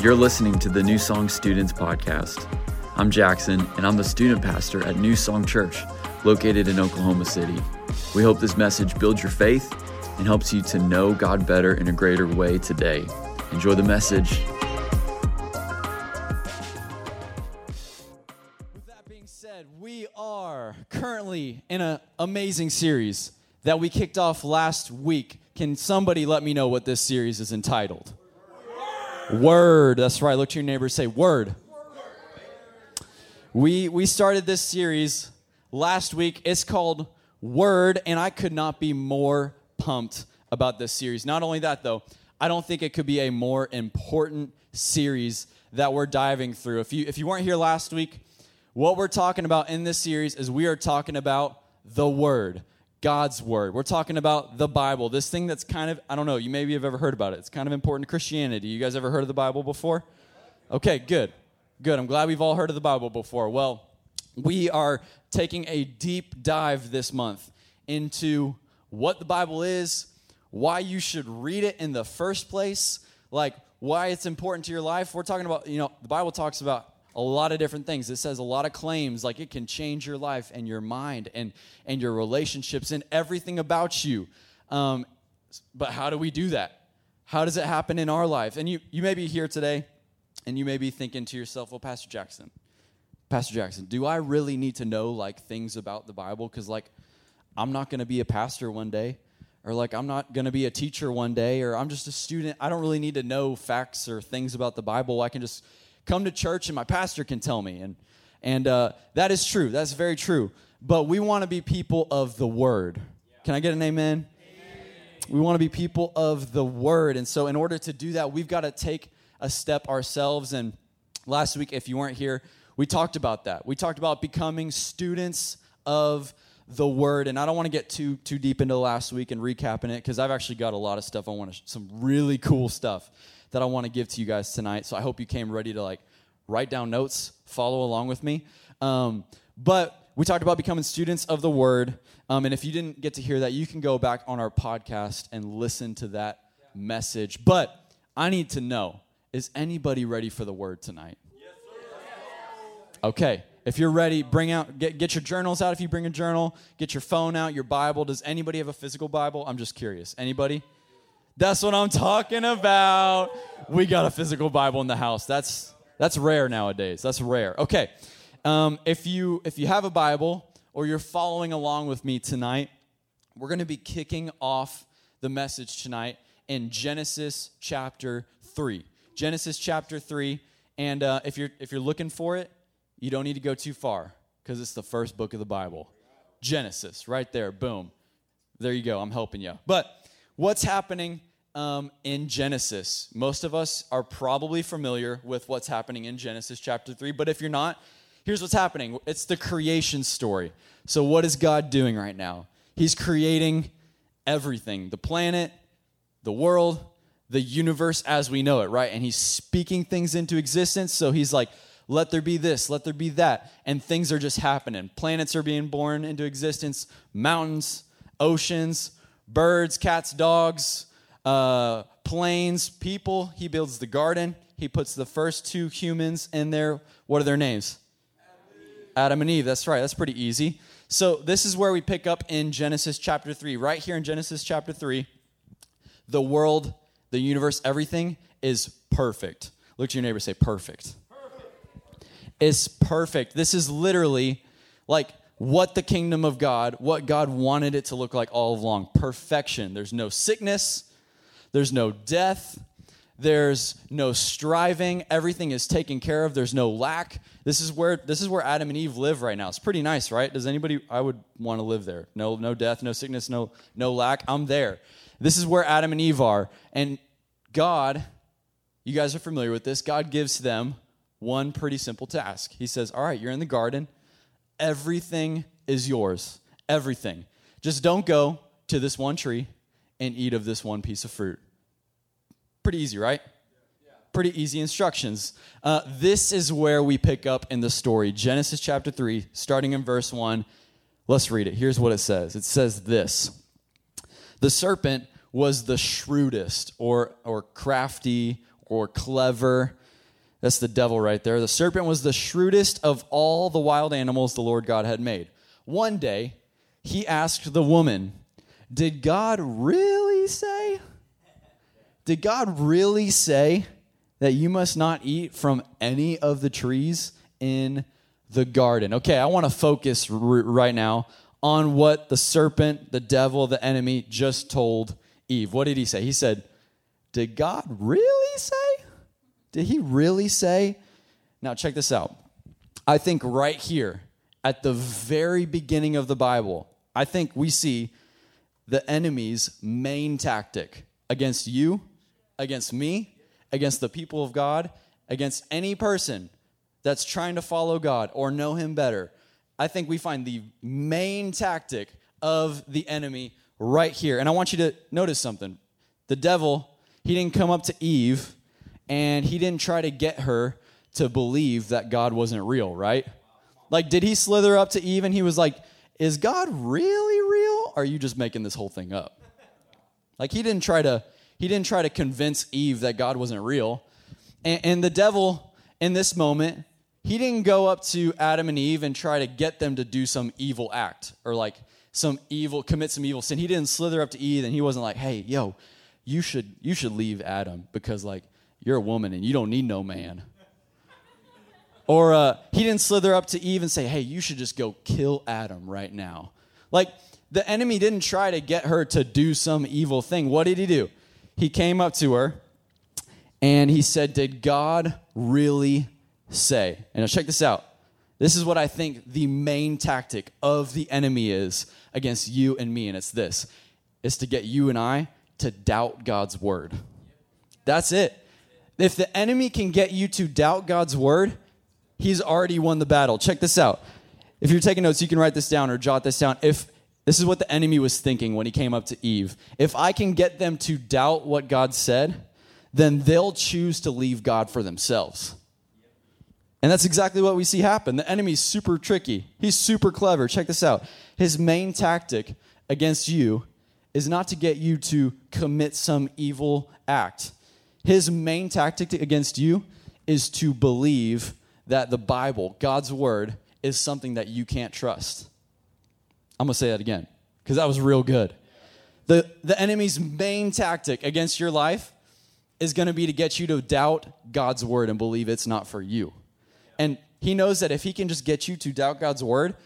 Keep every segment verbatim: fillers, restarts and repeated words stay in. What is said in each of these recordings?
You're listening to the New Song Students Podcast. I'm Jackson, and I'm the student pastor at New Song Church, located in Oklahoma City. We hope this message builds your faith and helps you to know God better in a greater way today. Enjoy the message. With that being said, we are currently in an amazing series that we kicked off last week. Can somebody let me know what this series is entitled? Word. That's right. Look to your neighbor and say, Word. We we started this series last week. It's called Word, and I could not be more pumped about this series. Not only that, though, I don't think it could be a more important series that we're diving through. If you if you weren't here last week, what we're talking about in this series is we are talking about the Word, God's Word. We're talking about the Bible, this thing that's kind of, I don't know, you maybe have ever heard about it. It's kind of important to Christianity. You guys ever heard of the Bible before? Okay, good, good. I'm glad we've all heard of the Bible before. Well, we are taking a deep dive this month into what the Bible is, why you should read it in the first place, like why it's important to your life. We're talking about, you know, the Bible talks about a lot of different things. It says a lot of claims, like it can change your life and your mind and, and your relationships and everything about you. Um, but how do we do that? How does it happen in our life? And you, you may be here today and you may be thinking to yourself, well, Pastor Jackson, Pastor Jackson, do I really need to know like things about the Bible? Because like I'm not going to be a pastor one day, or like I'm not going to be a teacher one day, or I'm just a student. I don't really need to know facts or things about the Bible. I can just come to church and my pastor can tell me. And and uh, that is true. That's very true. But we want to be people of the Word. Can I get an amen? Amen. We want to be people of the Word. And so in order to do that, we've got to take a step ourselves. And last week, if you weren't here, we talked about that. We talked about becoming students of the Word. And I don't want to get too too deep into last week and recapping it, because I've actually got a lot of stuff. I want to, some really cool stuff that I want to give to you guys tonight. So I hope you came ready to like write down notes, follow along with me. Um, but we talked about becoming students of the Word. Um, and if you didn't get to hear that, you can go back on our podcast and listen to that yeah. message. But I need to know, is anybody ready for the Word tonight? Yes, sir. Okay. If you're ready, bring out, get, get your journals out. If you bring a journal, get your phone out, your Bible. Does anybody have a physical Bible? I'm just curious. Anybody? That's what I'm talking about. We got a physical Bible in the house. That's that's rare nowadays. That's rare. Okay. Um, if you if you have a Bible or you're following along with me tonight, we're going to be kicking off the message tonight in Genesis chapter three. Genesis chapter three. And uh, if you're if you're looking for it, you don't need to go too far because it's the first book of the Bible. Genesis, right there. Boom. There you go. I'm helping you. But what's happening Um, in Genesis? Most of us are probably familiar with what's happening in Genesis chapter three, but if you're not, here's what's happening. It's the creation story. So what is God doing right now? He's creating everything, the planet, the world, the universe as we know it, right? And he's speaking things into existence. So he's like, let there be this, let there be that. And things are just happening. Planets are being born into existence, mountains, oceans, birds, cats, dogs, Uh, planes, people. He builds the garden. He puts the first two humans in there. What are their names? Adam and Eve. Adam and Eve. That's right. That's pretty easy. So this is where we pick up in Genesis chapter three. Right here in Genesis chapter three, the world, the universe, everything is perfect. Look to your neighbor and say, perfect. Perfect. It's perfect. This is literally like what the kingdom of God, what God wanted it to look like all along. Perfection. There's no sickness. There's no death. There's no striving. Everything is taken care of. There's no lack. This is where this is where Adam and Eve live right now. It's pretty nice, right? Does anybody? I would want to live there. No, no death, no sickness, no no lack. I'm there. This is where Adam and Eve are. And God, you guys are familiar with this. God gives them one pretty simple task. He says, "All right, you're in the garden. Everything is yours. Everything. Just don't go to this one tree and eat of this one piece of fruit." Pretty easy, right? Yeah. Pretty easy instructions. Uh, this is where we pick up in the story. Genesis chapter three, starting in verse one. Let's read it. Here's what it says. It says this. The serpent was the shrewdest or, or crafty or clever That's the devil right there. The serpent was the shrewdest of all the wild animals the Lord God had made. One day, he asked the woman, did God really say? Did God really say that you must not eat from any of the trees in the garden? Okay, I want to focus r- right now on what the serpent, the devil, the enemy just told Eve. What did he say? He said, did God really say? Did he really say? Now, check this out. I think right here, at the very beginning of the Bible, I think we see the enemy's main tactic against you, against me, against the people of God, against any person that's trying to follow God or know him better. I think we find the main tactic of the enemy right here. And I want you to notice something. The devil, he didn't come up to Eve and he didn't try to get her to believe that God wasn't real, right? Like, did he slither up to Eve and he was like, is God really real? Or are you just making this whole thing up? Like, he didn't try to he didn't try to convince Eve that God wasn't real. And, and the devil, in this moment, he didn't go up to Adam and Eve and try to get them to do some evil act or, like, some evil, commit some evil sin. He didn't slither up to Eve and he wasn't like, hey, yo, you should you should leave Adam because, like, you're a woman and you don't need no man. Or uh, he didn't slither up to Eve and say, hey, you should just go kill Adam right now. Like, the enemy didn't try to get her to do some evil thing. What did he do? He came up to her and he said, did God really say? And now check this out. This is what I think the main tactic of the enemy is against you and me, and it's this. It's to get you and I to doubt God's word. That's it. If the enemy can get you to doubt God's word, he's already won the battle. Check this out. If you're taking notes, you can write this down or jot this down. If this is what the enemy was thinking when he came up to Eve. If I can get them to doubt what God said, then they'll choose to leave God for themselves. And that's exactly what we see happen. The enemy's super tricky. He's super clever. Check this out. His main tactic against you is not to get you to commit some evil act. His main tactic against you is to believe that the Bible, God's word, is something that you can't trust. I'm going to say that again because that was real good. The, the enemy's main tactic against your life is going to be to get you to doubt God's word and believe it's not for you. And he knows that if he can just get you to doubt God's word,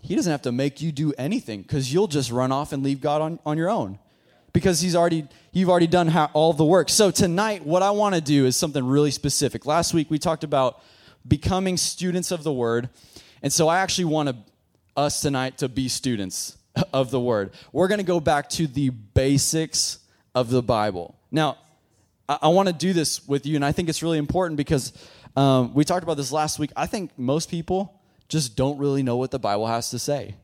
he doesn't have to make you do anything because you'll just run off and leave God on, on your own because he's already you've already done ha- all the work. So tonight, what I want to do is something really specific. Last week, we talked about becoming students of the word. And so I actually want to, us tonight to be students of the word. We're going to go back to the basics of the Bible. Now, I, I want to do this with you, and I think it's really important because um, we talked about this last week. I think most people just don't really know what the Bible has to say.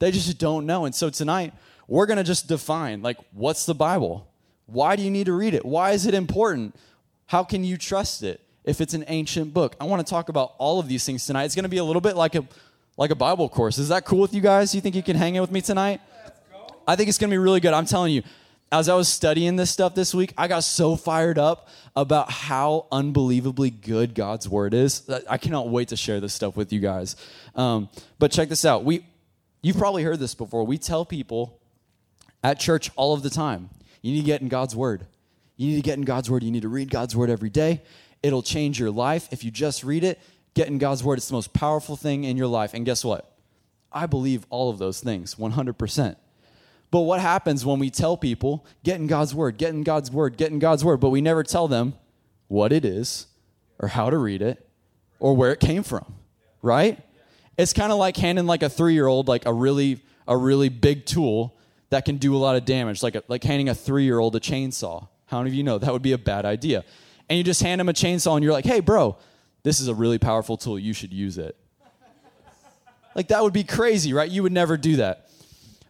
They just don't know. And so tonight, we're going to just define, like, what's the Bible? Why do you need to read it? Why is it important? How can you trust it if it's an ancient book? I want to talk about all of these things tonight. It's going to be a little bit like a like a Bible course. Is that cool with you guys? You think you can hang in with me tonight? Let's go. I think it's going to be really good. I'm telling you, as I was studying this stuff this week, I got so fired up about how unbelievably good God's word is. I cannot wait to share this stuff with you guys. Um, but check this out. We, you've probably heard this before. We tell people at church all of the time, you need to get in God's word. You need to get in God's word. You need to read God's word every day. It'll change your life. If you just read it, get in God's word. It's the most powerful thing in your life. And guess what? I believe all of those things, one hundred percent. But what happens when we tell people, get in God's word, get in God's word, get in God's word, but we never tell them what it is or how to read it or where it came from, right? It's kind of like handing like a three-year-old like a really a really big tool that can do a lot of damage, like, a, like handing a three-year-old a chainsaw. How many of you know that would be a bad idea? And you just hand him a chainsaw and you're like, hey, bro, this is a really powerful tool. You should use it. Like, that would be crazy, right? You would never do that.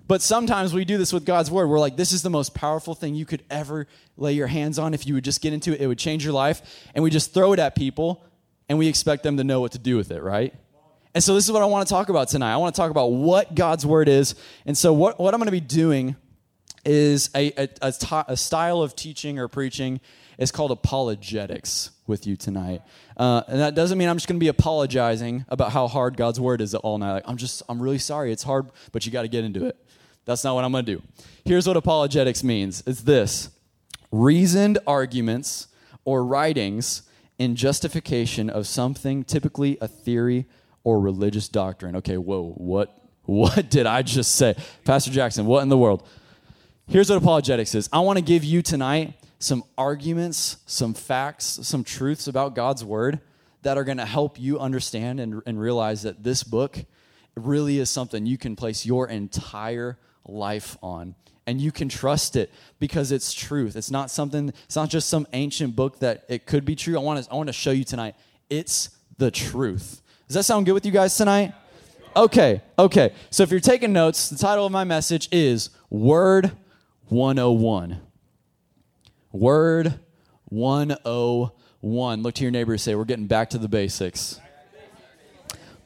But sometimes we do this with God's word. We're like, this is the most powerful thing you could ever lay your hands on. If you would just get into it, it would change your life. And we just throw it at people and we expect them to know what to do with it, right? And so this is what I want to talk about tonight. I want to talk about what God's word is. And so what, what I'm going to be doing is a, a, a, t- a style of teaching or preaching. It's called apologetics with you tonight. Uh, and that doesn't mean I'm just going to be apologizing about how hard God's word is all night. Like, I'm just, I'm really sorry. It's hard, but you got to get into it. That's not what I'm going to do. Here's what apologetics means. It's this: reasoned arguments or writings in justification of something, typically a theory or religious doctrine. Okay, whoa, what, what did I just say? Pastor Jackson, what in the world? Here's what apologetics is. I want to give you tonight some arguments, some facts, some truths about God's word that are going to help you understand and, and realize that this book really is something you can place your entire life on. And you can trust it because it's truth. It's not something, it's not just some ancient book that it could be true. I want to, I want to show you tonight, it's the truth. Does that sound good with you guys tonight? Okay, okay. So if you're taking notes, the title of my message is Word one oh one. Word one oh one. Look to your neighbor and say, we're getting back to the basics.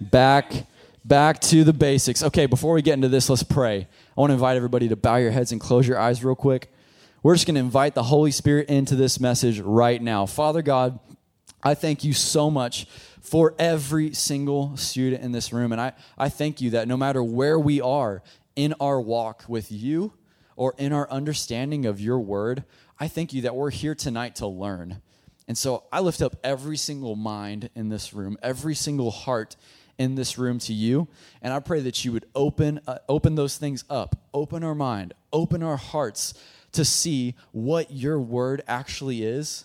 Back, back to the basics. Okay, before we get into this, let's pray. I want to invite everybody to bow your heads and close your eyes real quick. We're just going to invite the Holy Spirit into this message right now. Father God, I thank you so much for every single student in this room. And I, I thank you that no matter where we are in our walk with you or in our understanding of your word, I thank you that we're here tonight to learn. And so I lift up every single mind in this room, every single heart in this room to you. And I pray that you would open uh, open those things up, open our mind, open our hearts to see what your word actually is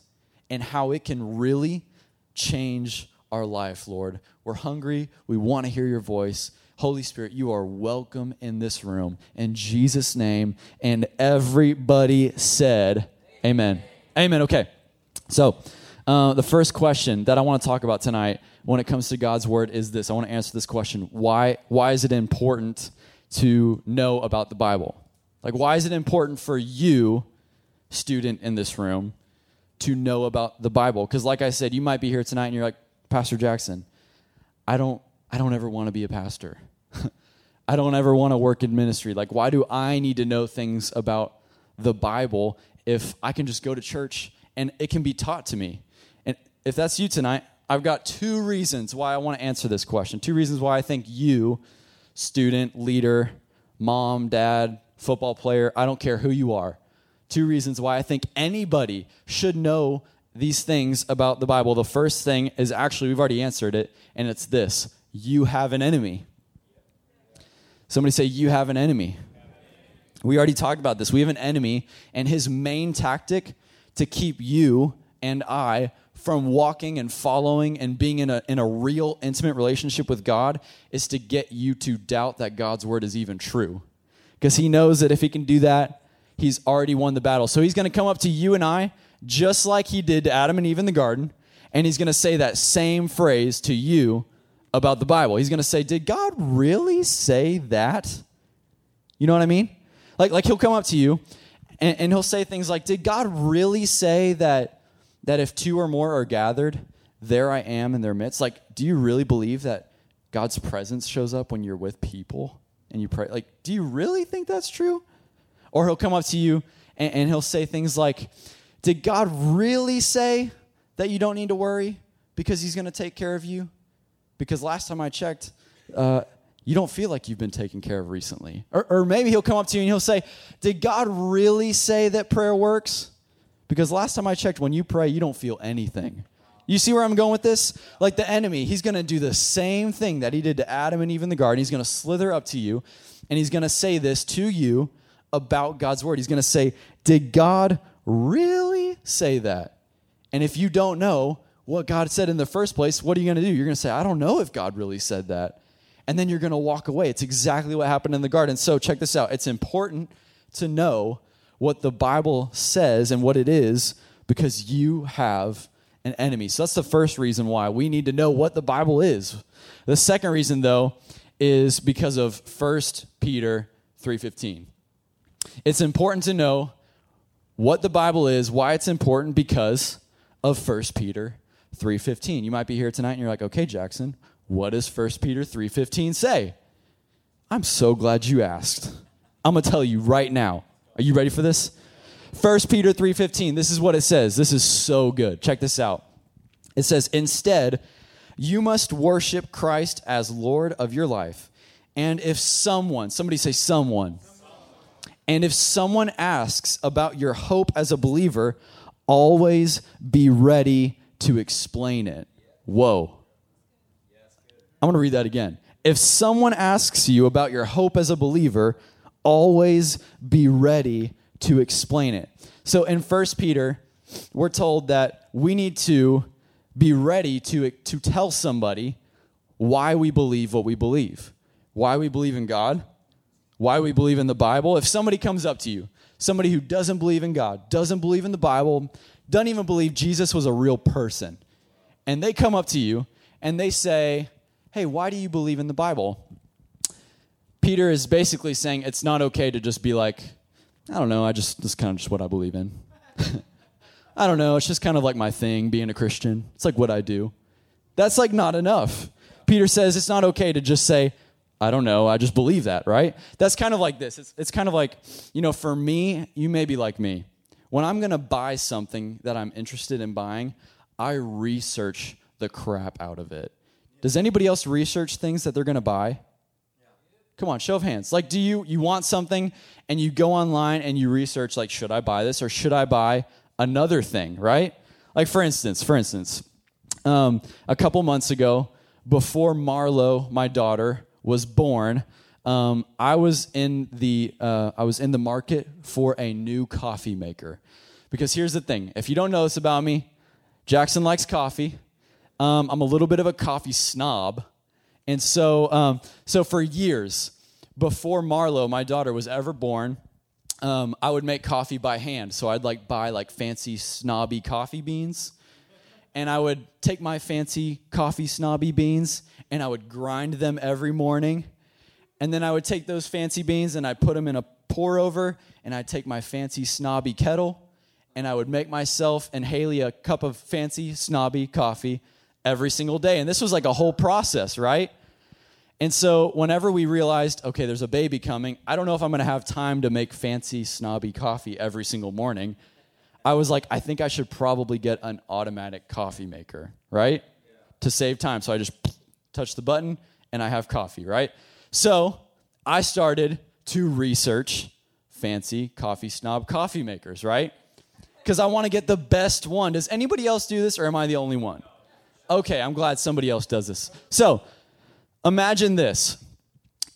and how it can really change our life, Lord. We're hungry. We want to hear your voice. Holy Spirit, you are welcome in this room. In Jesus' name, and everybody said, amen. Amen. Okay. So uh, the first question that I want to talk about tonight when it comes to God's word is this. I want to answer this question. Why, why is it important to know about the Bible? Like, why is it important for you, student in this room, to know about the Bible? Because like I said, you might be here tonight and you're like, Pastor Jackson, I don't I don't ever want to be a pastor. I don't ever want to work in ministry. Like, why do I need to know things about the Bible if I can just go to church and it can be taught to me? And if that's you tonight, I've got two reasons why I want to answer this question. Two reasons why I think you, student, leader, mom, dad, football player, I don't care who you are. Two reasons why I think anybody should know these things about the Bible. The first thing is actually, we've already answered it, and it's this. You have an enemy. Somebody say, you have an enemy. We already talked about this. We have an enemy, and his main tactic to keep you and I from walking and following and being in a in a real intimate relationship with God is to get you to doubt that God's word is even true. Because he knows that if he can do that, he's already won the battle. So he's going to come up to you and I just like he did to Adam and Eve in the garden, and he's going to say that same phrase to you about the Bible. He's going to say, did God really say that? You know what I mean? Like, like he'll come up to you, and, and he'll say things like, did God really say that that if two or more are gathered, there I am in their midst? Like, do you really believe that God's presence shows up when you're with people and you pray? Like, do you really think that's true? Or he'll come up to you, and, and he'll say things like, did God really say that you don't need to worry because he's going to take care of you? Because last time I checked, uh, you don't feel like you've been taken care of recently. Or, or maybe he'll come up to you and he'll say, did God really say that prayer works? Because last time I checked, when you pray, you don't feel anything. You see where I'm going with this? Like the enemy, he's going to do the same thing that he did to Adam and Eve in the garden. He's going to slither up to you, and he's going to say this to you about God's word. He's going to say, did God really say that? And if you don't know what God said in the first place, what are you going to do? You're going to say, I don't know if God really said that. And then you're going to walk away. It's exactly what happened in the garden. So check this out. It's important to know what the Bible says and what it is because you have an enemy. So that's the first reason why we need to know what the Bible is. The second reason, though, is because of First Peter three fifteen. It's important to know what the Bible is, why it's important, because of First Peter three fifteen. You might be here tonight and you're like, okay, Jackson, what does First Peter three fifteen say? I'm so glad you asked. I'm going to tell you right now. Are you ready for this? First Peter three fifteen, this is what it says. This is so good. Check this out. It says, instead, you must worship Christ as Lord of your life. And if someone, somebody say someone. someone. And if someone asks about your hope as a believer, always be ready to explain it. Whoa. I'm going to read that again. If someone asks you about your hope as a believer, always be ready to explain it. So in First Peter, we're told that we need to be ready to, to tell somebody why we believe what we believe, why we believe in God, why we believe in the Bible. If somebody comes up to you, somebody who doesn't believe in God, doesn't believe in the Bible, doesn't even believe Jesus was a real person, and they come up to you and they say, hey, why do you believe in the Bible? Peter is basically saying it's not okay to just be like, I don't know, I just, this is kind of just what I believe in. I don't know, it's just kind of like my thing, being a Christian. It's like what I do. That's like not enough. Peter says it's not okay to just say, I don't know, I just believe that, right? That's kind of like this. It's, it's kind of like, you know, for me, you may be like me. When I'm going to buy something that I'm interested in buying, I research the crap out of it. Does anybody else research things that they're going to buy? Come on, show of hands. Like, do you you want something and you go online and you research, like, should I buy this or should I buy another thing, right? Like, for instance, for instance, um, a couple months ago, before Marlo, my daughter, was born, um, I was in the uh, I was in the market for a new coffee maker. Because here's the thing: if you don't know this about me, Jackson likes coffee. Um, I'm a little bit of a coffee snob. And so um, so for years, before Marlo, my daughter, was ever born, um, I would make coffee by hand. So I'd like buy like fancy snobby coffee beans. And I would take my fancy coffee snobby beans and I would grind them every morning. And then I would take those fancy beans and I'd put them in a pour over. And I'd take my fancy snobby kettle and I would make myself and Haley a cup of fancy snobby coffee every single day. And this was like a whole process, right? And so whenever we realized, okay, there's a baby coming, I don't know if I'm going to have time to make fancy, snobby coffee every single morning. I was like, I think I should probably get an automatic coffee maker, right? Yeah. To save time. So I just touch the button and I have coffee, right? So I started to research fancy coffee snob coffee makers, right? Because I want to get the best one. Does anybody else do this or am I the only one? Okay, I'm glad somebody else does this. So, imagine this.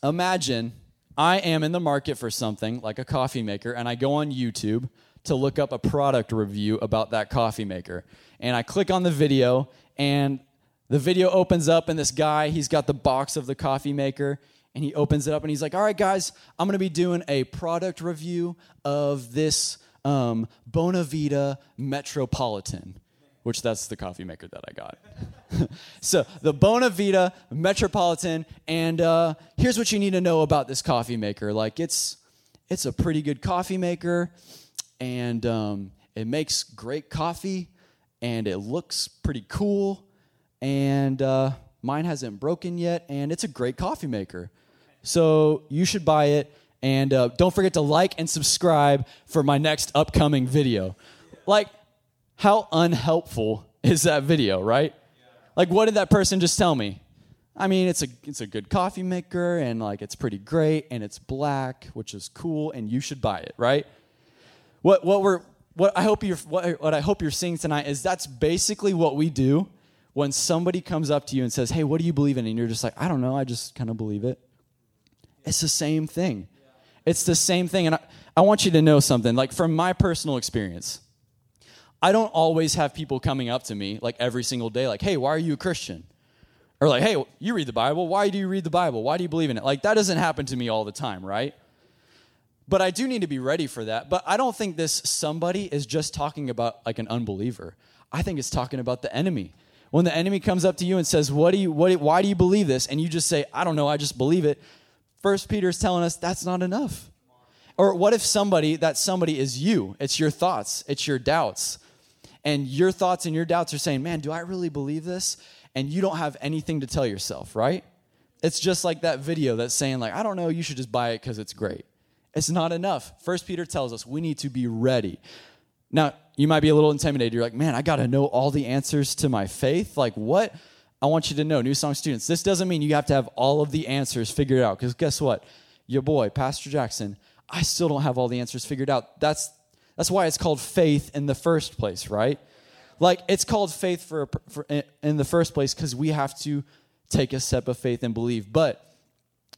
Imagine I am in the market for something, like a coffee maker, and I go on YouTube to look up a product review about that coffee maker. And I click on the video, and the video opens up, and this guy, he's got the box of the coffee maker, and he opens it up, and he's like, all right, guys, I'm going to be doing a product review of this um, Bonavita Metropolitan. Which that's the coffee maker that I got. So the Bonavita Metropolitan, and uh, here's what you need to know about this coffee maker. Like it's it's a pretty good coffee maker, and um, it makes great coffee, and it looks pretty cool, and uh, mine hasn't broken yet, and it's a great coffee maker. So you should buy it, and uh, don't forget to like and subscribe for my next upcoming video. Like, how unhelpful is that video, right? Like, what did that person just tell me? I mean, it's a it's a good coffee maker, and, like, it's pretty great, and it's black, which is cool, and you should buy it, right? What what we're what I hope you're what, what I hope you're seeing tonight is that's basically what we do when somebody comes up to you and says, "Hey, what do you believe in?" And you're just like, "I don't know, I just kind of believe it." It's the same thing. It's the same thing, and I, I want you to know something. Like, from my personal experience, I don't always have people coming up to me like every single day, like, hey, why are you a Christian? Or like, hey, you read the Bible. Why do you read the Bible? Why do you believe in it? Like, that doesn't happen to me all the time, right? But I do need to be ready for that. But I don't think this somebody is just talking about like an unbeliever. I think it's talking about the enemy. When the enemy comes up to you and says, "What do you, what, why do you believe this?" And you just say, "I don't know, I just believe it." First Peter's telling us that's not enough. Or what if somebody, that somebody is you? It's your thoughts. It's your doubts. And your thoughts and your doubts are saying, man, do I really believe this? And you don't have anything to tell yourself, right? It's just like that video that's saying, like, I don't know, you should just buy it because it's great. It's not enough. First Peter tells us we need to be ready. Now, you might be a little intimidated. You're like, man, I got to know all the answers to my faith. Like, what? I want you to know, New Song students, this doesn't mean you have to have all of the answers figured out. Because guess what? Your boy, Pastor Jackson, I still don't have all the answers figured out. That's that's why it's called faith in the first place, right? Like, it's called faith for, for in the first place because we have to take a step of faith and believe. But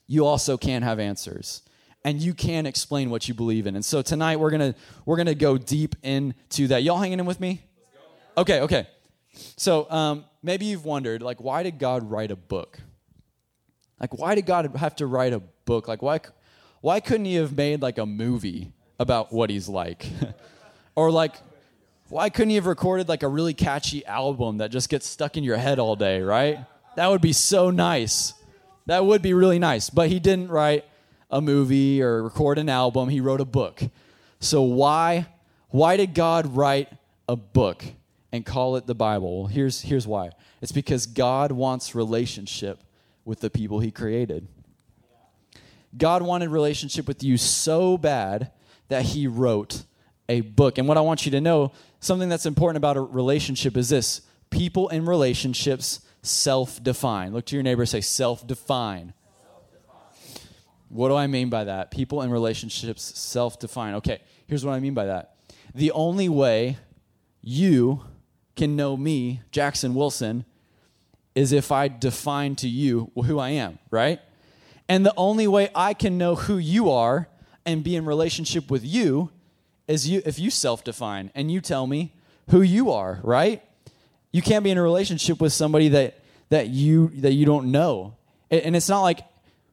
you also can have answers. And you can explain what you believe in. And so tonight we're gonna we're gonna go deep into that. Y'all hanging in with me? Okay, okay. So um, maybe you've wondered, like, why did God write a book? Like, why did God have to write a book? Like, why why couldn't he have made like a movie about what he's like? Or like, why couldn't he have recorded like a really catchy album that just gets stuck in your head all day? Right? That would be so nice. That would be really nice. But he didn't write a movie or record an album. He wrote a book. So why why did God write a book and call it the Bible? Well, here's here's why. It's because God wants relationship with the people he created. God wanted relationship with you so bad that he wrote a book. And what I want you to know, something that's important about a relationship is this: people in relationships self-define. Look to your neighbor and say, self-define. What do I mean by that? People in relationships self-define. Okay, here's what I mean by that. The only way you can know me, Jackson Wilson, is if I define to you who I am, right? And the only way I can know who you are and be in relationship with you is you if you self-define and you tell me who you are, right? You can't be in a relationship with somebody that that you that you don't know. And it's not like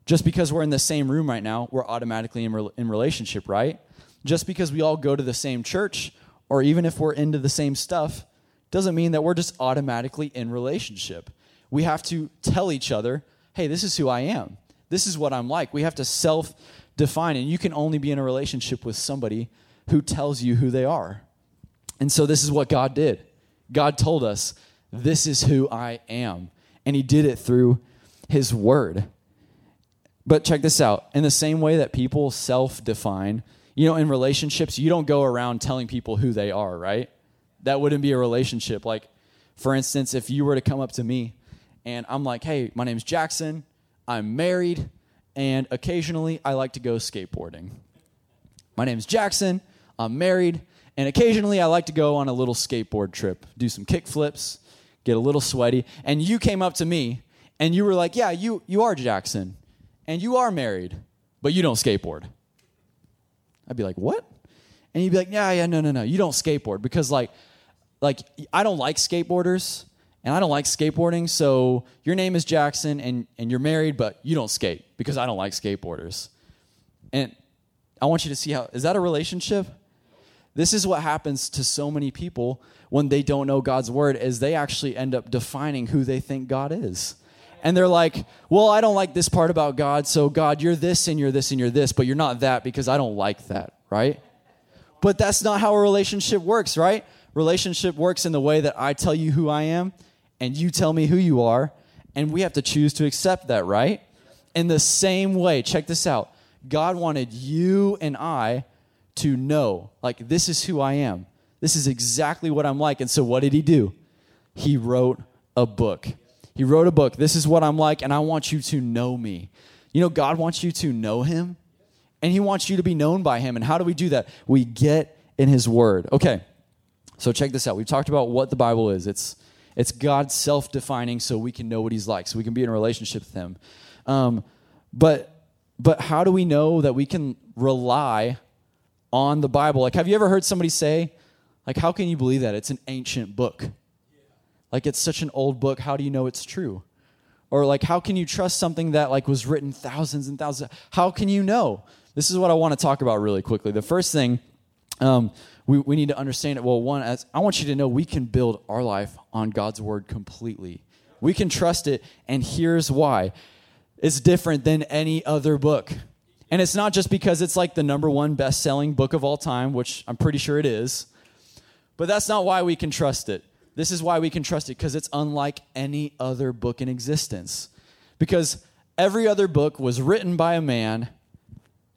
just because we're in the same room right now, we're automatically in, re- in relationship, right? Just because we all go to the same church, or even if we're into the same stuff, doesn't mean that we're just automatically in relationship. We have to tell each other, hey, this is who I am. This is what I'm like. We have to self-define, and you can only be in a relationship with somebody who tells you who they are. And so this is what God did. God told us, this is who I am. And he did it through his word. But check this out. In the same way that people self-define, you know, in relationships, you don't go around telling people who they are, right? That wouldn't be a relationship. Like, for instance, if you were to come up to me and I'm like, hey, my name's Jackson, I'm married, and occasionally I like to go skateboarding. My name's Jackson, I'm married, and occasionally I like to go on a little skateboard trip, do some kick flips, get a little sweaty. And you came up to me and you were like, yeah, you you are Jackson. And you are married, but you don't skateboard. I'd be like, what? And you'd be like, yeah, yeah, no, no, no. You don't skateboard because, like, like I don't like skateboarders, and I don't like skateboarding, so your name is Jackson, and, and you're married, but you don't skate because I don't like skateboarders. And I want you to see how, is that a relationship? This is what happens to so many people when they don't know God's word, is they actually end up defining who they think God is. And they're like, well, I don't like this part about God, so God, you're this and you're this and you're this, but you're not that because I don't like that, right? But that's not how a relationship works, right? Relationship works in the way that I tell you who I am and you tell me who you are, and we have to choose to accept that, right? In the same way, check this out. God wanted you and I to know, like, this is who I am. This is exactly what I'm like. And so what did he do? He wrote a book. He wrote a book. This is what I'm like, and I want you to know me. You know, God wants you to know him, and he wants you to be known by him. And how do we do that? We get in his word. Okay, so check this out. We've talked about what the Bible is. It's it's God self-defining so we can know what he's like, so we can be in a relationship with him. Um, but but how do we know that we can rely on the Bible? Like, have you ever heard somebody say, like, how can you believe that? It's an ancient book. Like, it's such an old book, how do you know it's true? Or, like, how can you trust something that, like, was written thousands and thousands? How can you know? This is what I want to talk about really quickly. The first thing, um, we, we need to understand it. Well, one, as I want you to know we can build our life on God's word completely. We can trust it, and here's why. It's different than any other book. And it's not just because it's, like, the number one best-selling book of all time, which I'm pretty sure it is. But that's not why we can trust it. This is why we can trust it, because it's unlike any other book in existence. Because every other book was written by a man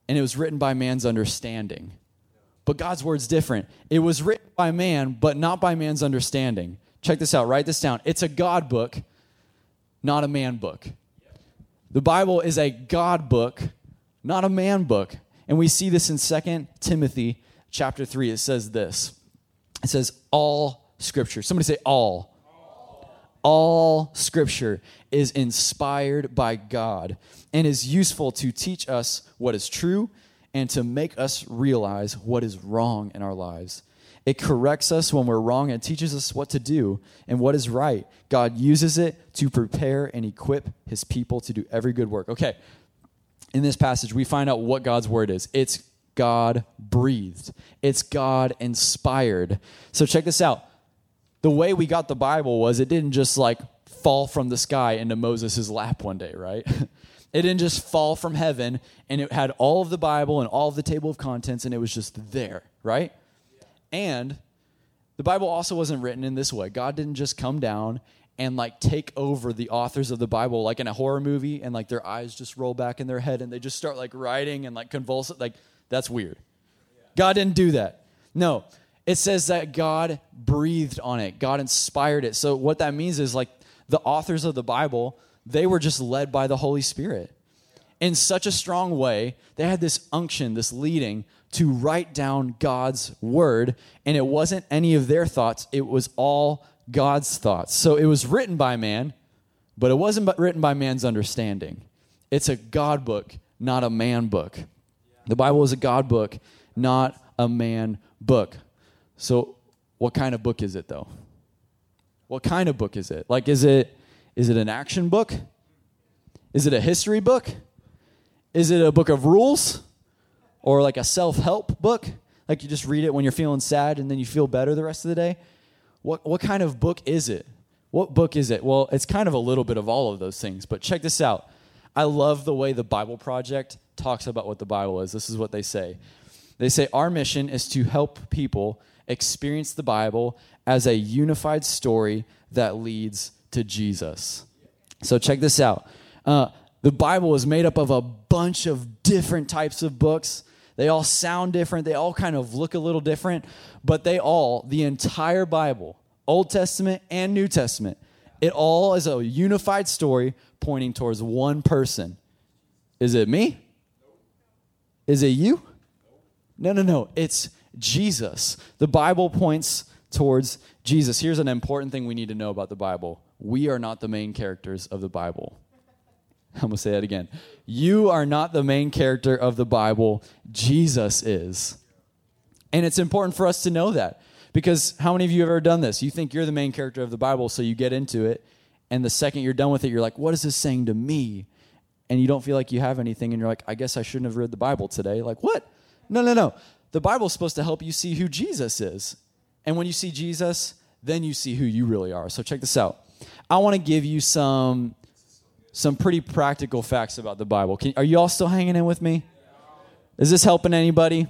and it was written by man's understanding. But God's word's different. It was written by man, but not by man's understanding. Check this out. Write this down. It's a God book, not a man book. The Bible is a God book, not a man book. And we see this in Second Timothy chapter three. It says this. It says, all Scripture. Somebody say all. All. All Scripture is inspired by God and is useful to teach us what is true and to make us realize what is wrong in our lives. It corrects us when we're wrong and teaches us what to do and what is right. God uses it to prepare and equip his people to do every good work. Okay, in this passage, we find out what God's word is. It's God-breathed. It's God-inspired. So check this out. The way we got the Bible was it didn't just like fall from the sky into Moses' lap one day, right? It didn't just fall from heaven, and it had all of the Bible and all of the table of contents, and it was just there, right? And the Bible also wasn't written in this way. God didn't just come down and like take over the authors of the Bible like in a horror movie and like their eyes just roll back in their head and they just start like writing and like convulse. Like that's weird. Yeah. God didn't do that. No, it says that God breathed on it. God inspired it. So what that means is like the authors of the Bible, they were just led by the Holy Spirit in such a strong way. They had this unction, this leading to write down God's word, and it wasn't any of their thoughts. It was all God's thoughts. So it was written by man, but it wasn't written by man's understanding. It's a God book, not a man book. The Bible is a God book, not a man book. So what kind of book is it, though? What kind of book is it? Like, is it is it an action book? Is it a history book? Is it a book of rules? Or like a self-help book, like you just read it when you're feeling sad and then you feel better the rest of the day? What what kind of book is it? What book is it? Well, it's kind of a little bit of all of those things, but check this out. I love the way the Bible Project talks about what the Bible is. This is what they say. They say, our mission is to help people experience the Bible as a unified story that leads to Jesus. So check this out. Uh, the Bible is made up of a bunch of different types of books. They all sound different. They all kind of look a little different, but they all, the entire Bible, Old Testament and New Testament, it all is a unified story pointing towards one person. Is it me? Is it you? No, no, no. It's Jesus. The Bible points towards Jesus. Here's an important thing we need to know about the Bible. We are not the main characters of the Bible. I'm going to say that again. You are not the main character of the Bible. Jesus is. And it's important for us to know that, because how many of you have ever done this? You think you're the main character of the Bible, so you get into it, and the second you're done with it, you're like, what is this saying to me? And you don't feel like you have anything, and you're like, I guess I shouldn't have read the Bible today. Like, what? No, no, no. The Bible's supposed to help you see who Jesus is. And when you see Jesus, then you see who you really are. So check this out. I want to give you some... Some pretty practical facts about the Bible. Can, are you all still hanging in with me? Is this helping anybody?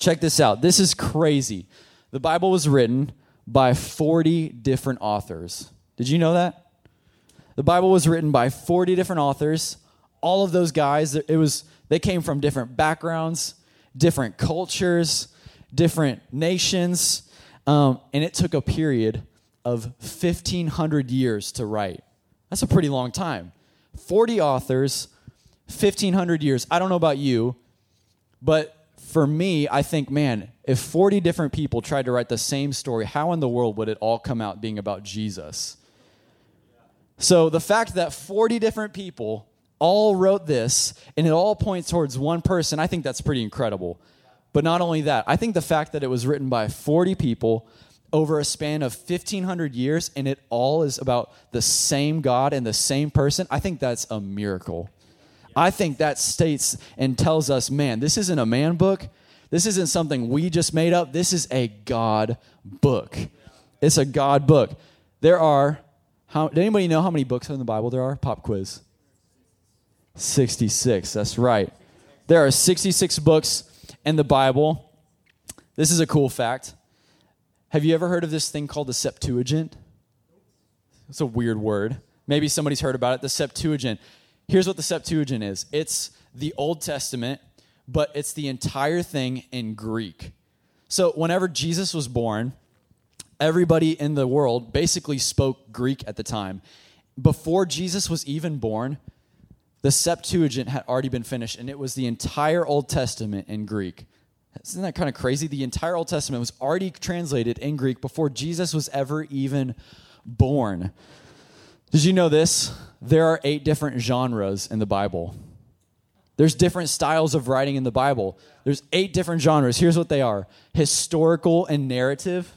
Check this out. This is crazy. The Bible was written by forty different authors. Did you know that? The Bible was written by forty different authors. All of those guys, it was they came from different backgrounds, different cultures, different nations, um, and it took a period of fifteen hundred years to write. That's a pretty long time. forty authors, fifteen hundred years. I don't know about you, but for me, I think, man, if forty different people tried to write the same story, how in the world would it all come out being about Jesus? So the fact that forty different people all wrote this and it all points towards one person, I think that's pretty incredible. But not only that, I think the fact that it was written by forty people over a span of fifteen hundred years, and it all is about the same God and the same person, I think that's a miracle. I think that states and tells us, man, this isn't a man book. This isn't something we just made up. This is a God book. It's a God book. There are, how, did anybody know how many books in the Bible there are? Pop quiz. sixty-six, that's right. There are sixty-six books in the Bible. This is a cool fact. Have you ever heard of this thing called the Septuagint? It's a weird word. Maybe somebody's heard about it, the Septuagint. Here's what the Septuagint is. It's the Old Testament but it's the entire thing in Greek. So whenever Jesus was born, everybody in the world basically spoke Greek at the time. Before Jesus was even born, the Septuagint had already been finished, and it was the entire Old Testament in Greek. Isn't that kind of crazy? The entire Old Testament was already translated in Greek before Jesus was ever even born. Did you know this? There are eight different genres in the Bible. There's different styles of writing in the Bible. There's eight different genres. Here's what they are. Historical and narrative.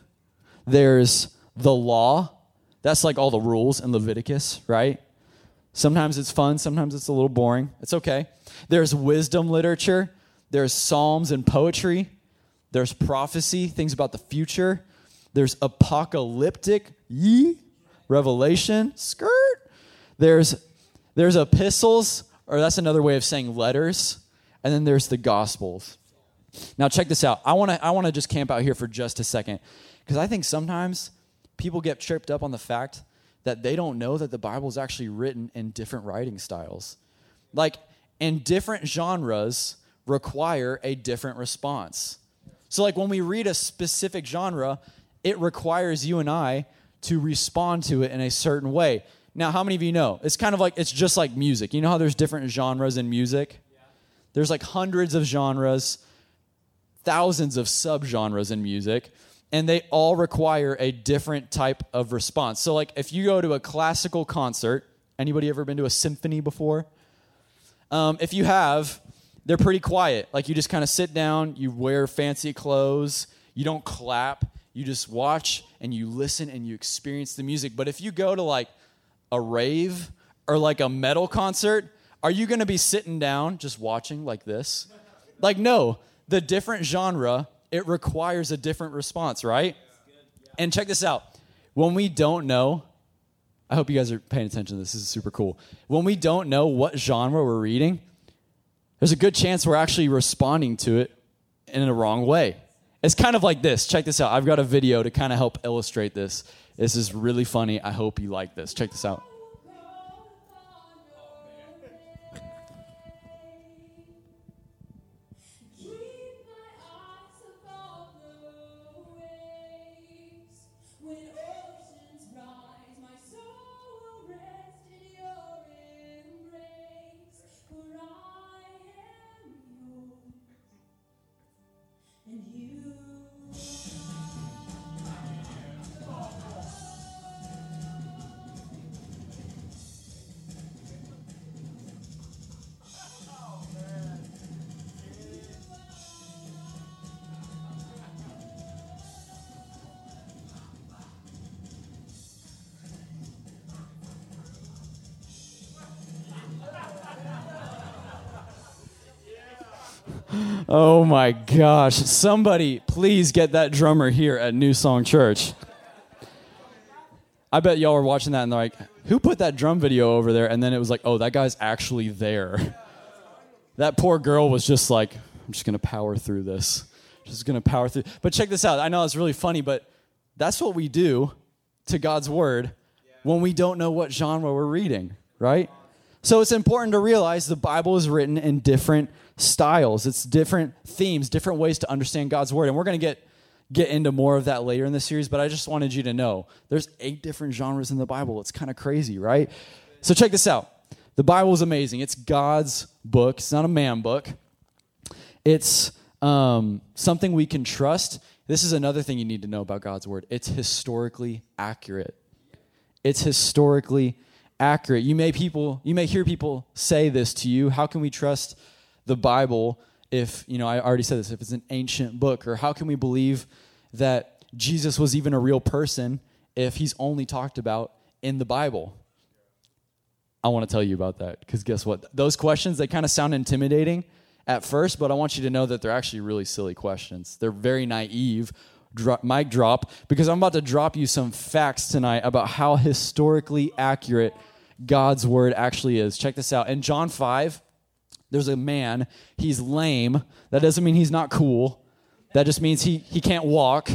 There's the law. That's like all the rules in Leviticus, right? Sometimes it's fun. Sometimes it's a little boring. It's okay. There's wisdom literature. There's psalms and poetry. There's prophecy, things about the future. There's apocalyptic, ye, revelation, skirt. There's there's epistles, or that's another way of saying letters. And then there's the gospels. Now check this out. I want to I want to just camp out here for just a second, because I think sometimes people get tripped up on the fact that they don't know that the Bible is actually written in different writing styles. Like, in different genres require a different response. So like when we read a specific genre, it requires you and I to respond to it in a certain way. Now, how many of you know? It's kind of like, it's just like music. You know how there's different genres in music? Yeah. There's like hundreds of genres, thousands of subgenres in music, and they all require a different type of response. So like if you go to a classical concert, anybody ever been to a symphony before? Um, if you have, they're pretty quiet. Like, you just kind of sit down, you wear fancy clothes, you don't clap, you just watch and you listen and you experience the music. But if you go to like a rave or like a metal concert, are you going to be sitting down just watching like this? Like, no, the different genre, it requires a different response, right? And check this out. When we don't know, I hope you guys are paying attention to this. This is super cool. When we don't know what genre we're reading, there's a good chance we're actually responding to it in a wrong way. It's kind of like this. Check this out. I've got a video to kind of help illustrate this. This is really funny. I hope you like this. Check this out. Oh my gosh. Somebody please get that drummer here at New Song Church. I bet y'all were watching that and they're like, who put that drum video over there? And then it was like, oh, that guy's actually there. That poor girl was just like, I'm just going to power through this. Just going to power through. But check this out. I know it's really funny, but that's what we do to God's word when we don't know what genre we're reading, right? So it's important to realize the Bible is written in different styles. It's different themes, different ways to understand God's word. And we're going to get get into more of that later in the series, but I just wanted you to know there's eight different genres in the Bible. It's kind of crazy, right? So check this out. The Bible is amazing. It's God's book. It's not a man book. It's um, something we can trust. This is another thing you need to know about God's word. It's historically accurate. It's historically accurate. You may people, you may hear people say this to you. How can we trust the Bible if, you know, I already said this, if it's an ancient book? Or how can we believe that Jesus was even a real person if he's only talked about in the Bible? I want to tell you about that, because guess what? Those questions, they kind of sound intimidating at first, but I want you to know that they're actually really silly questions. They're very naive. Drop, mic drop, because I'm about to drop you some facts tonight about how historically accurate God's word actually is. Check this out. In John five, there's a man, he's lame. That doesn't mean he's not cool. That just means he, he can't walk.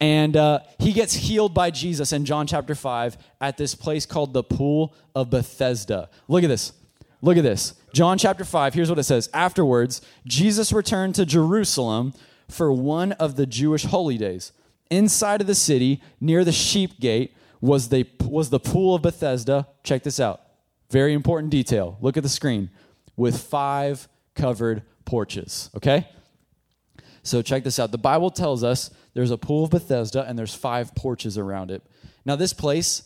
And uh, he gets healed by Jesus in John chapter five at this place called the Pool of Bethesda. Look at this. Look at this. John chapter five, here's what it says. Afterwards, Jesus returned to Jerusalem for one of the Jewish holy days. Inside of the city, near the Sheep Gate, was the, was the Pool of Bethesda. Check this out. Very important detail. Look at the screen. With five covered porches, okay? So check this out. The Bible tells us there's a Pool of Bethesda and there's five porches around it. Now, this place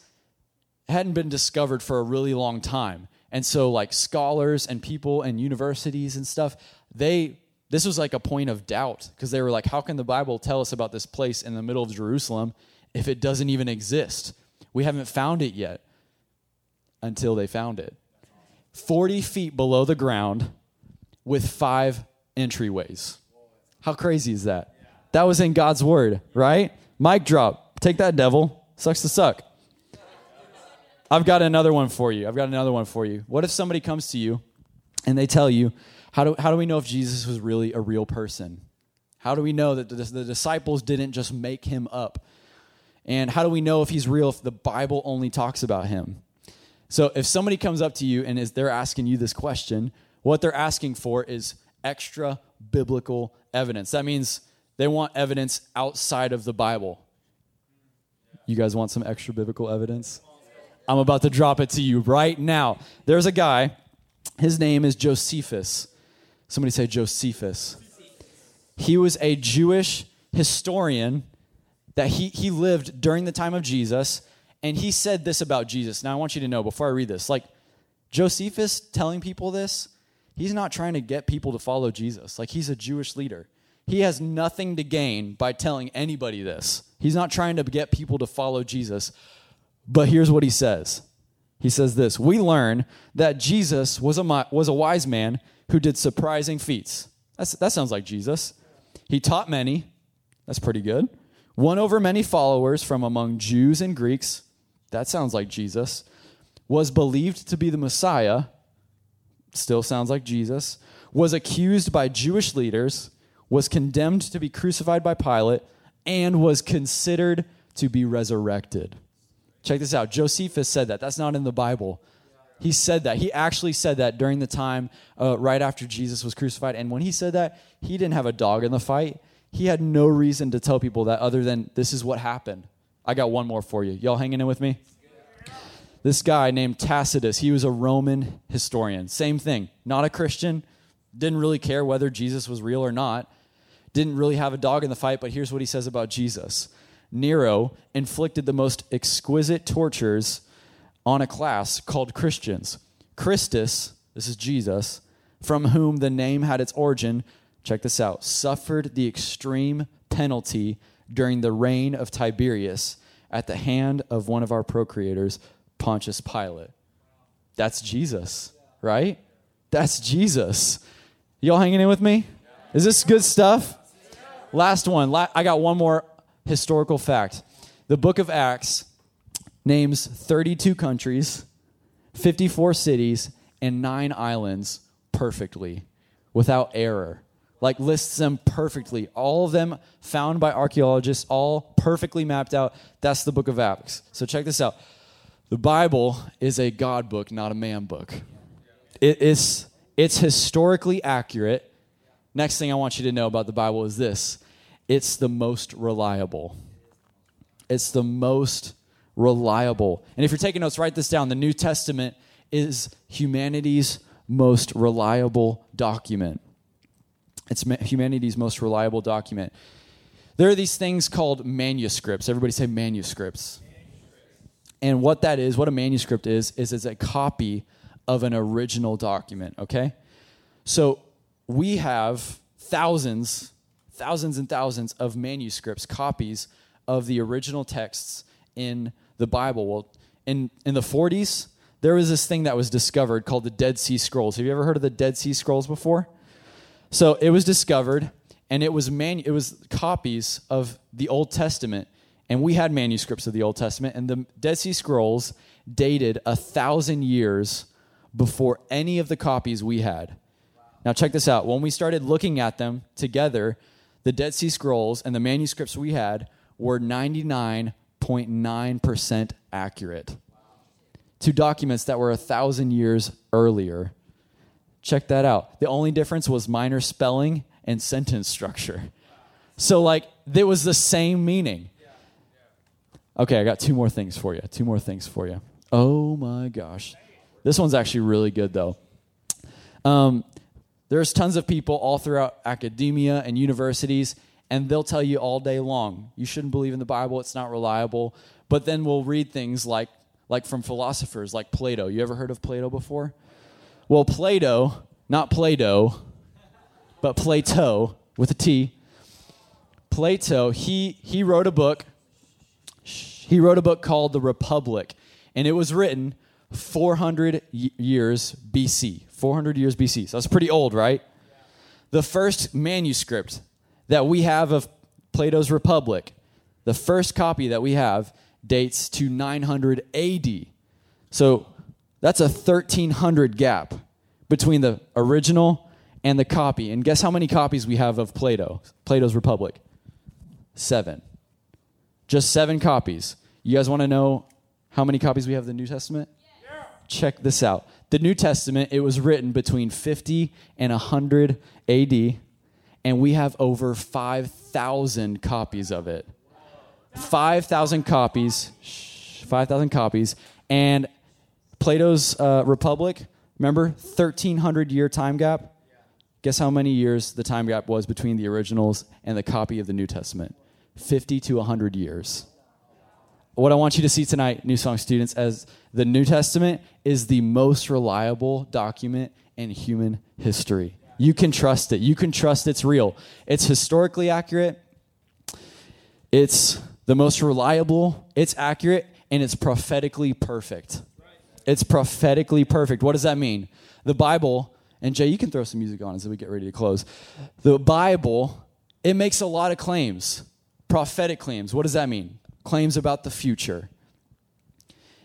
hadn't been discovered for a really long time. And so, like, scholars and people and universities and stuff, they... This was like a point of doubt because they were like, how can the Bible tell us about this place in the middle of Jerusalem if it doesn't even exist? We haven't found it yet. Until they found it. forty feet below the ground with five entryways. How crazy is that? That was in God's word, right? Mic drop. Take that, devil. Sucks to suck. I've got another one for you. I've got another one for you. What if somebody comes to you and they tell you, How do, how do we know if Jesus was really a real person? How do we know that the, the disciples didn't just make him up? And how do we know if he's real if the Bible only talks about him? So if somebody comes up to you and is they're asking you this question, what they're asking for is extra biblical evidence. That means they want evidence outside of the Bible. You guys want some extra biblical evidence? I'm about to drop it to you right now. There's a guy. His name is Josephus. Somebody say Josephus. He was a Jewish historian that he, he lived during the time of Jesus, and he said this about Jesus. Now, I want you to know, before I read this, like, Josephus telling people this, he's not trying to get people to follow Jesus. Like, he's a Jewish leader. He has nothing to gain by telling anybody this. He's not trying to get people to follow Jesus, but here's what he says. He says this, we learn that Jesus was a was a wise man who did surprising feats. That's, that sounds like Jesus. He taught many. That's pretty good. Won over many followers from among Jews and Greeks. That sounds like Jesus. Was believed to be the Messiah. Still sounds like Jesus. Was accused by Jewish leaders. Was condemned to be crucified by Pilate. And was considered to be resurrected. Check this out. Josephus said that. That's not in the Bible. He said that. He actually said that during the time uh, right after Jesus was crucified. And when he said that, he didn't have a dog in the fight. He had no reason to tell people that other than this is what happened. I got one more for you. Y'all hanging in with me? This guy named Tacitus, he was a Roman historian. Same thing. Not a Christian. Didn't really care whether Jesus was real or not. Didn't really have a dog in the fight, but here's what he says about Jesus. Nero inflicted the most exquisite tortures on a class called Christians. Christus, this is Jesus, from whom the name had its origin, check this out, suffered the extreme penalty during the reign of Tiberius at the hand of one of our procreators, Pontius Pilate. That's Jesus, right? That's Jesus. Y'all hanging in with me? Is this good stuff? Last one. La- I got one more. Historical fact. The Book of Acts names thirty-two countries, fifty-four cities, and nine islands perfectly, without error. Like, lists them perfectly. All of them found by archaeologists, all perfectly mapped out. That's the Book of Acts. So check this out. The Bible is a God book, not a man book. It is, it's historically accurate. Next thing I want you to know about the Bible is this. It's the most reliable. It's the most reliable. And if you're taking notes, write this down. The New Testament is humanity's most reliable document. It's humanity's most reliable document. There are these things called manuscripts. Everybody say manuscripts. And what that is, what a manuscript is, is it's a copy of an original document, okay? So we have thousands Thousands and thousands of manuscripts, copies of the original texts in the Bible. Well, in, in the forties, there was this thing that was discovered called the Dead Sea Scrolls. Have you ever heard of the Dead Sea Scrolls before? So it was discovered, and it was manu- it was copies of the Old Testament, and we had manuscripts of the Old Testament, and the Dead Sea Scrolls dated a thousand years before any of the copies we had. Wow. Now check this out. When we started looking at them together, the Dead Sea Scrolls and the manuscripts we had were ninety-nine point nine percent accurate to documents that were a thousand years earlier. Check that out. The only difference was minor spelling and sentence structure. So, like, it was the same meaning. Okay, I got two more things for you. Two more things for you. Oh, my gosh. This one's actually really good, though. Um, there's tons of people all throughout academia and universities, and they'll tell you all day long, you shouldn't believe in the Bible, it's not reliable. But then we'll read things like, like from philosophers like Plato. You ever heard of Plato before? Well, Plato, not Play-Doh, but Plato with a T. Plato, he he wrote a book. He wrote a book called The Republic, and it was written four hundred years B C four hundred years B C So that's pretty old, right? The first manuscript that we have of Plato's Republic, the first copy that we have, dates to nine hundred A D So that's a thirteen hundred gap between the original and the copy. And guess how many copies we have of Plato, Plato's Republic? Seven. Just seven copies. You guys want to know how many copies we have of the New Testament? Yeah. Check this out. The New Testament, it was written between fifty and one hundred A D and we have over five thousand copies of it. five thousand copies. five thousand copies. And Plato's uh, Republic, remember, thirteen hundred year time gap? Guess how many years the time gap was between the originals and the copy of the New Testament? fifty to one hundred years What I want you to see tonight, New Song students, as the New Testament is the most reliable document in human history. You can trust it. You can trust it's real. It's historically accurate. It's the most reliable. It's accurate, and it's prophetically perfect. It's prophetically perfect. What does that mean? The Bible, and Jay, you can throw some music on as we get ready to close. The Bible, it makes a lot of claims, prophetic claims. What does that mean? Claims about the future.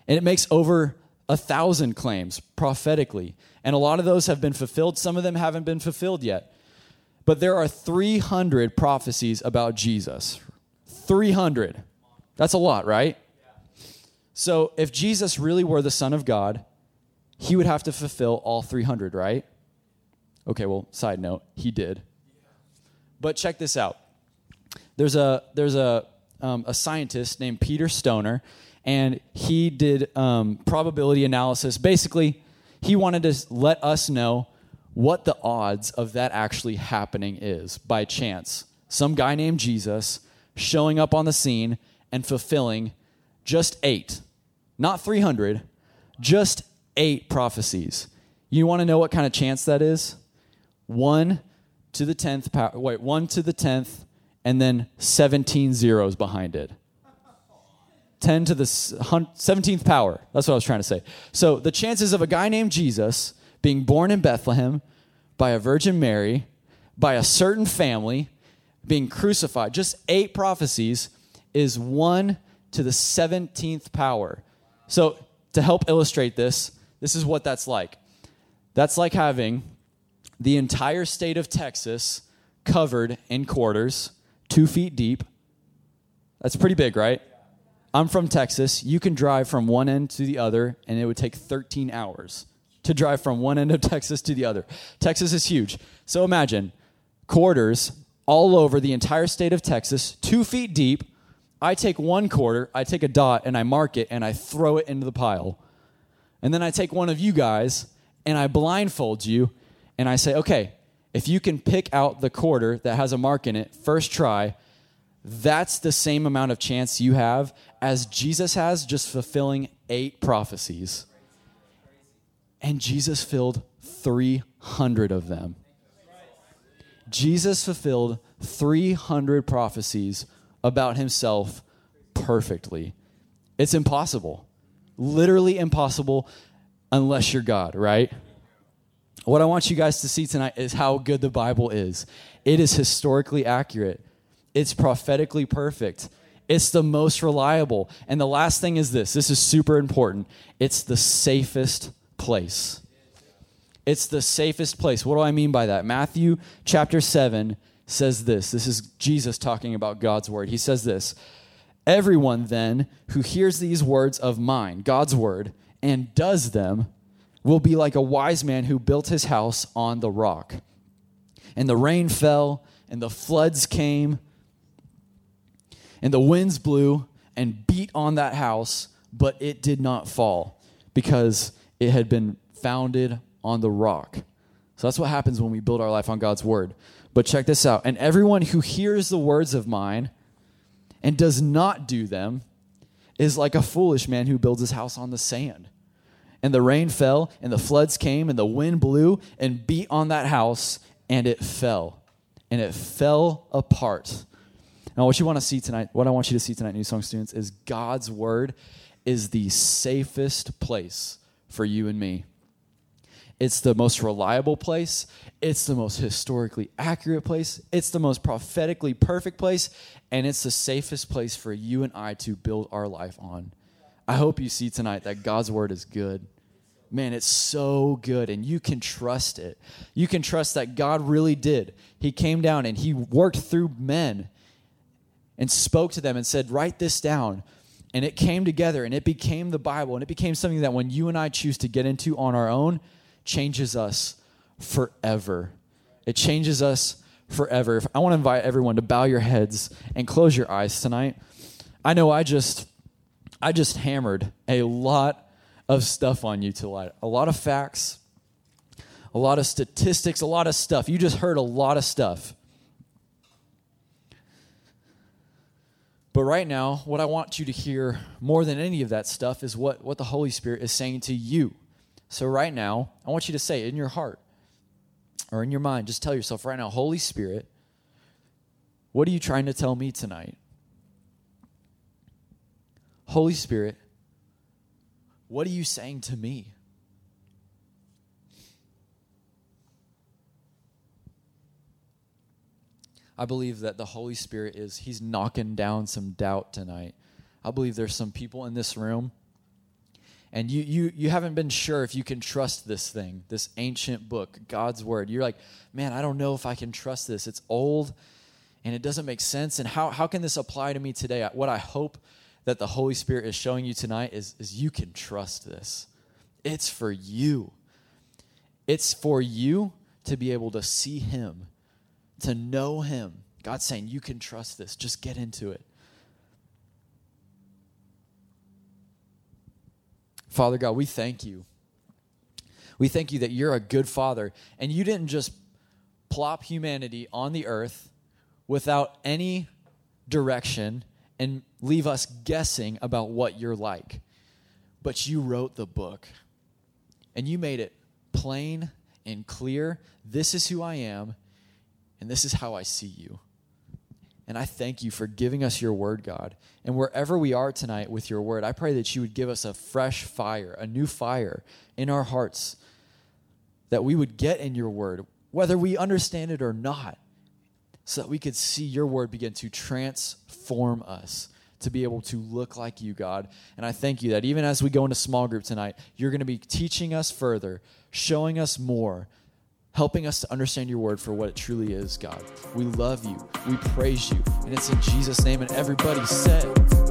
And it makes over a thousand claims prophetically. And a lot of those have been fulfilled. Some of them haven't been fulfilled yet. But there are three hundred prophecies about Jesus. three hundred That's a lot, right? So if Jesus really were the Son of God, he would have to fulfill all three hundred, right? Okay, well, side note, he did. But check this out. There's a there's a um, a scientist named Peter Stoner, and he did um, probability analysis. Basically, he wanted to let us know what the odds of that actually happening is by chance. Some guy named Jesus showing up on the scene and fulfilling just eight, not three hundred, just eight prophecies. You want to know what kind of chance that is? One to the tenth power. Wait, one to the tenth, and then seventeen zeros behind it. Ten to the seventeenth power. That's what I was trying to say. So the chances of a guy named Jesus being born in Bethlehem by a Virgin Mary, by a certain family, being crucified, just eight prophecies, is one to the seventeenth power. So to help illustrate this, this is what that's like. That's like having the entire state of Texas covered in quarters, two feet deep. That's pretty big, right? I'm from Texas. You can drive from one end to the other, and it would take thirteen hours to drive from one end of Texas to the other. Texas is huge. So imagine quarters all over the entire state of Texas, two feet deep. I take one quarter, I take a dot, and I mark it, and I throw it into the pile. And then I take one of you guys, and I blindfold you, and I say, okay, if you can pick out the quarter that has a mark in it, first try, that's the same amount of chance you have as Jesus has just fulfilling eight prophecies. And Jesus filled three hundred of them. Jesus fulfilled three hundred prophecies about himself perfectly. It's impossible. Literally impossible unless you're God, right? What I want you guys to see tonight is how good the Bible is. It is historically accurate. It's prophetically perfect. It's the most reliable. And the last thing is this. This is super important. It's the safest place. It's the safest place. What do I mean by that? Matthew chapter seven says this. This is Jesus talking about God's word. He says this. Everyone then who hears these words of mine, God's word, and does them will be like a wise man who built his house on the rock. And the rain fell, and the floods came, and the winds blew and beat on that house, but it did not fall because it had been founded on the rock. So that's what happens when we build our life on God's word. But check this out. And everyone who hears the words of mine and does not do them is like a foolish man who builds his house on the sand. And the rain fell, and the floods came, and the wind blew and beat on that house, and it fell. And it fell apart. Now, what you want to see tonight, what I want you to see tonight, New Song students, is God's word is the safest place for you and me. It's the most reliable place. It's the most historically accurate place. It's the most prophetically perfect place. And it's the safest place for you and I to build our life on. I hope you see tonight that God's word is good. Man, it's so good, and you can trust it. You can trust that God really did. He came down, and he worked through men and spoke to them and said, write this down. And it came together, and it became the Bible, and it became something that when you and I choose to get into on our own, changes us forever. It changes us forever. I want to invite everyone to bow your heads and close your eyes tonight. I know I just I just hammered a lot of stuff on you tonight. A lot of facts, a lot of statistics, a lot of stuff. You just heard a lot of stuff. But right now, what I want you to hear more than any of that stuff is what, what the Holy Spirit is saying to you. So right now, I want you to say in your heart or in your mind, just tell yourself right now, Holy Spirit, what are you trying to tell me tonight? Holy Spirit, what are you saying to me? I believe that the Holy Spirit is, he's knocking down some doubt tonight. I believe there's some people in this room, and you you you haven't been sure if you can trust this thing, this ancient book, God's word. You're like, man, I don't know if I can trust this. It's old, and it doesn't make sense. And how, how can this apply to me today? What I hope that the Holy Spirit is showing you tonight is, is you can trust this. It's for you. It's for you to be able to see him, to know him. God's saying, you can trust this. Just get into it. Father God, we thank you. We thank you that you're a good father, and you didn't just plop humanity on the earth without any direction and leave us guessing about what you're like. But you wrote the book, and you made it plain and clear. This is who I am, and this is how I see you. And I thank you for giving us your word, God. And wherever we are tonight with your word, I pray that you would give us a fresh fire, a new fire in our hearts, that we would get in your word, whether we understand it or not, so that we could see your word begin to transform us, to be able to look like you, God. And I thank you that even as we go into small group tonight, you're going to be teaching us further, showing us more, helping us to understand your word for what it truly is, God. We love you. We praise you. And it's in Jesus' name. And everybody said...